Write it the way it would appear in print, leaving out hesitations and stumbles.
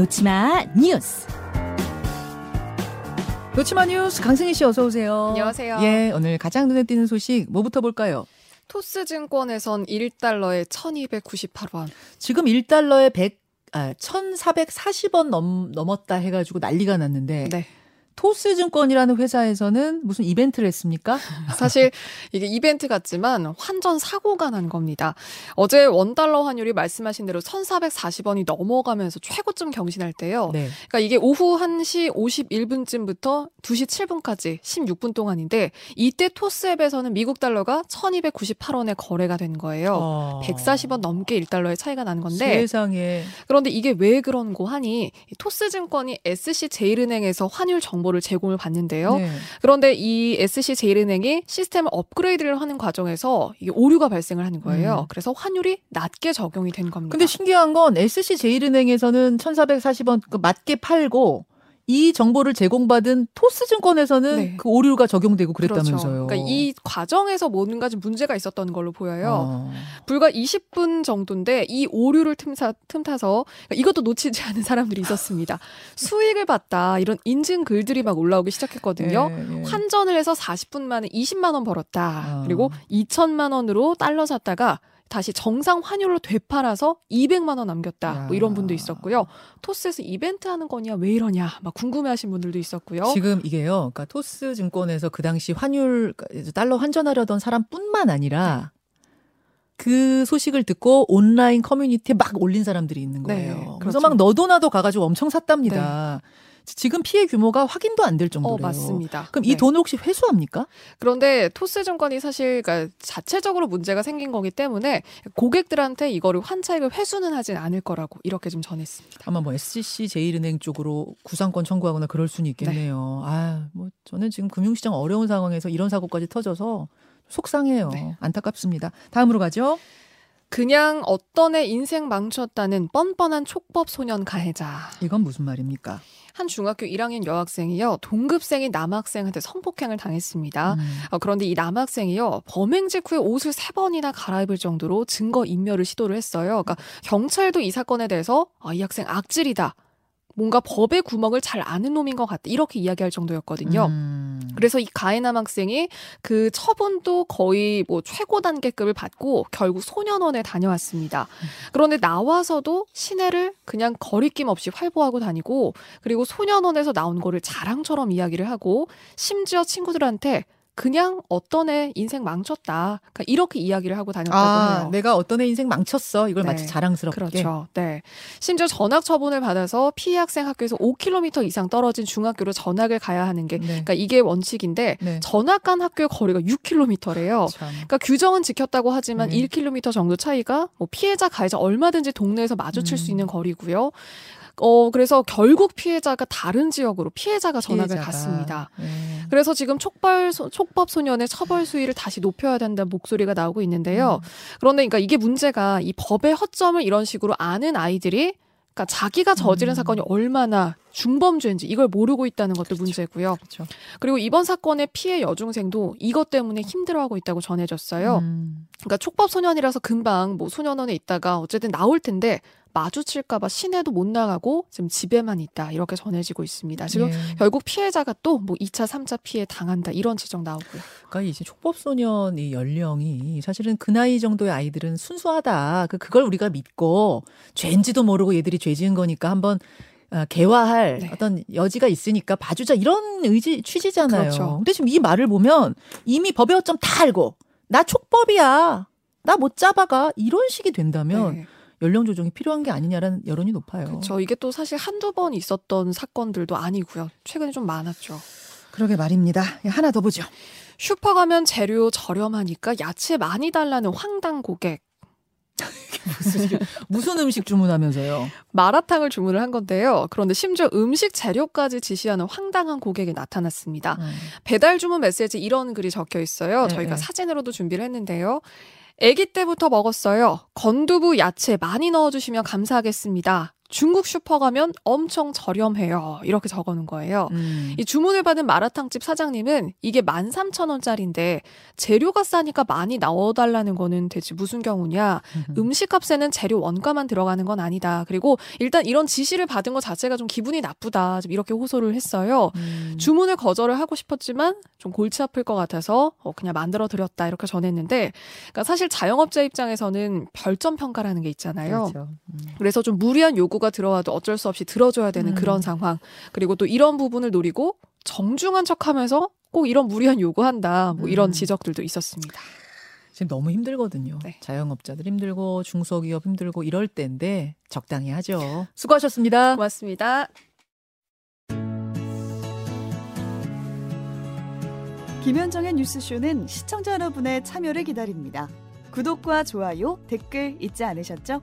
노치마 뉴스. 노치마 뉴스 강승희 씨 어서 오세요. 안녕하세요. 예, 오늘 가장 눈에 띄는 소식 뭐부터 볼까요? 토스 증권에선 1달러에 1,298원. 지금 1달러에 1,440원 넘었다 해가지고 난리가 났는데. 네. 토스 증권이라는 회사에서는 무슨 이벤트를 했습니까? 사실 이게 이벤트 같지만 환전 사고가 난 겁니다. 어제 원달러 환율이 말씀하신 대로 1,440원이 넘어가면서 최고점 경신할 때요. 네. 그러니까 이게 오후 1시 51분쯤부터 2시 7분까지 16분 동안인데 이때 토스 앱에서는 미국 달러가 1,298원에 거래가 된 거예요. 140원 넘게 1달러의 차이가 난 건데. 세상에. 그런데 이게 왜 그런고 하니 토스 증권이 SC제일은행에서 환율 정보 를 제공을 받는데요. 네. 그런데 이 SC제일은행이 시스템 업그레이드를 하는 과정에서 이게 오류가 발생을 하는 거예요. 그래서 환율이 낮게 적용이 된 겁니다. 근데 신기한 건 SC제일은행에서는 1,440원 맞게 팔고 이 정보를 제공받은 토스증권에서는 네. 그 오류가 적용되고 그랬다면서요. 그렇죠. 그러니까 이 과정에서 뭔가 좀 문제가 있었던 걸로 보여요. 불과 20분 정도인데 이 오류를 틈타서 그러니까 이것도 놓치지 않은 사람들이 있었습니다. 수익을 봤다 이런 인증 글들이 막 올라오기 시작했거든요. 네. 환전을 해서 40분 만에 20만 원 벌었다. 그리고 2천만 원으로 달러 샀다가 다시 정상 환율로 되팔아서 200만 원 남겼다. 뭐 이런 분도 있었고요. 토스에서 이벤트 하는 거냐 왜 이러냐 막 궁금해하신 분들도 있었고요. 지금 이게요. 그러니까 토스 증권에서 그 당시 환율 달러 환전하려던 사람뿐만 아니라 그 소식을 듣고 온라인 커뮤니티에 막 올린 사람들이 있는 거예요. 네, 그렇죠. 그래서 막 너도나도 가가지고 엄청 샀답니다. 네. 지금 피해 규모가 확인도 안 될 정도래요. 맞습니다. 그럼 이 돈 혹시 회수합니까? 그런데 토스 증권이 사실 자체적으로 문제가 생긴 거기 때문에 고객들한테 이거를 환차익을 회수는 하진 않을 거라고 이렇게 좀 전했습니다. 아마 뭐 SCC 제일은행 쪽으로 구상권 청구하거나 그럴 수는 있겠네요. 네. 아, 뭐 저는 지금 금융시장 어려운 상황에서 이런 사고까지 터져서 속상해요. 네. 안타깝습니다. 다음으로 가죠. 그냥 어떤 애 인생 망쳤다는 뻔뻔한 촉법 소년 가해자. 이건 무슨 말입니까? 한 중학교 1학년 여학생이요. 동급생이 남학생한테 성폭행을 당했습니다. 그런데 이 남학생이요. 범행 직후에 옷을 3번이나 갈아입을 정도로 증거인멸을 시도를 했어요. 그러니까 경찰도 이 사건에 대해서 이 학생 악질이다. 뭔가 법의 구멍을 잘 아는 놈인 것 같다. 이렇게 이야기할 정도였거든요. 그래서 이 가해 남학생이 그 처분도 거의 뭐 최고 단계급을 받고 결국 소년원에 다녀왔습니다. 그런데 나와서도 시내를 그냥 거리낌 없이 활보하고 다니고 그리고 소년원에서 나온 거를 자랑처럼 이야기를 하고 심지어 친구들한테 그냥 어떤 애 인생 망쳤다. 그러니까 이렇게 이야기를 하고 다녔다고 해요. 내가 어떤 애 인생 망쳤어. 이걸 마치 자랑스럽게. 그렇죠. 네. 심지어 전학 처분을 받아서 피해 학생 학교에서 5km 이상 떨어진 중학교로 전학을 가야 하는 게 그러니까 이게 원칙인데 전학 간 학교의 거리가 6km래요. 참. 그러니까 규정은 지켰다고 하지만 1km 정도 차이가 뭐 피해자 가해자 얼마든지 동네에서 마주칠 수 있는 거리고요. 그래서 결국 피해자가 다른 지역으로 피해자가 전학을 갔습니다. 그래서 지금 촉법 소년의 처벌 수위를 다시 높여야 된다는 목소리가 나오고 있는데요. 그런데 그러니까 이게 문제가 이 법의 허점을 이런 식으로 아는 아이들이 그러니까 자기가 저지른 사건이 얼마나 중범죄인지 이걸 모르고 있다는 것도 그렇죠. 문제고요. 그렇죠. 그리고 이번 사건의 피해 여중생도 이것 때문에 힘들어하고 있다고 전해졌어요. 그러니까 촉법 소년이라서 금방 뭐 소년원에 있다가 어쨌든 나올 텐데 마주칠까봐 시내도 못 나가고 지금 집에만 있다 이렇게 전해지고 있습니다. 지금 결국 피해자가 또 뭐 2차, 3차 피해 당한다 이런 지적 나오고요. 그러니까 이제 촉법소년의 연령이 사실은 그 나이 정도의 아이들은 순수하다. 그걸 우리가 믿고 죄인지도 모르고 얘들이 죄 지은 거니까 한번 개화할 어떤 여지가 있으니까 봐주자 이런 취지잖아요. 그렇죠. 근데 지금 이 말을 보면 이미 법의 허점 다 알고 나 촉법이야. 나 못 잡아가. 이런 식이 된다면 연령 조정이 필요한 게 아니냐라는 여론이 높아요. 그렇죠. 이게 또 사실 한두 번 있었던 사건들도 아니고요. 최근에 좀 많았죠. 그러게 말입니다. 하나 더 보죠. 슈퍼 가면 재료 저렴하니까 야채 많이 달라는 황당 고객. 무슨 음식 주문하면서요? 마라탕을 주문을 한 건데요. 그런데 심지어 음식 재료까지 지시하는 황당한 고객이 나타났습니다. 배달 주문 메시지 이런 글이 적혀 있어요. 저희가 사진으로도 준비를 했는데요. 아기 때부터 먹었어요. 건두부 야채 많이 넣어주시면 감사하겠습니다. 중국 슈퍼 가면 엄청 저렴해요. 이렇게 적어놓은 거예요. 이 주문을 받은 마라탕집 사장님은 이게 13,000원짜리인데 재료가 싸니까 많이 넣어달라는 거는 대체 무슨 경우냐. 음식값에는 재료 원가만 들어가는 건 아니다. 그리고 일단 이런 지시를 받은 것 자체가 좀 기분이 나쁘다. 좀 이렇게 호소를 했어요. 주문을 거절을 하고 싶었지만 좀 골치 아플 것 같아서 그냥 만들어드렸다. 이렇게 전했는데 그러니까 사실 자영업자 입장에서는 별점 평가라는 게 있잖아요. 그렇죠. 그래서 좀 무리한 요구가 들어와도 어쩔 수 없이 들어줘야 되는 그런 상황. 그리고 또 이런 부분을 노리고 정중한 척하면서 꼭 이런 무리한 요구한다. 뭐 이런 지적들도 있었습니다. 지금 너무 힘들거든요. 네. 자영업자들 힘들고 중소기업 힘들고 이럴 때인데 적당히 하죠. 수고하셨습니다. 고맙습니다. 김현정의 뉴스쇼는 시청자 여러분의 참여를 기다립니다. 구독과 좋아요, 댓글 잊지 않으셨죠?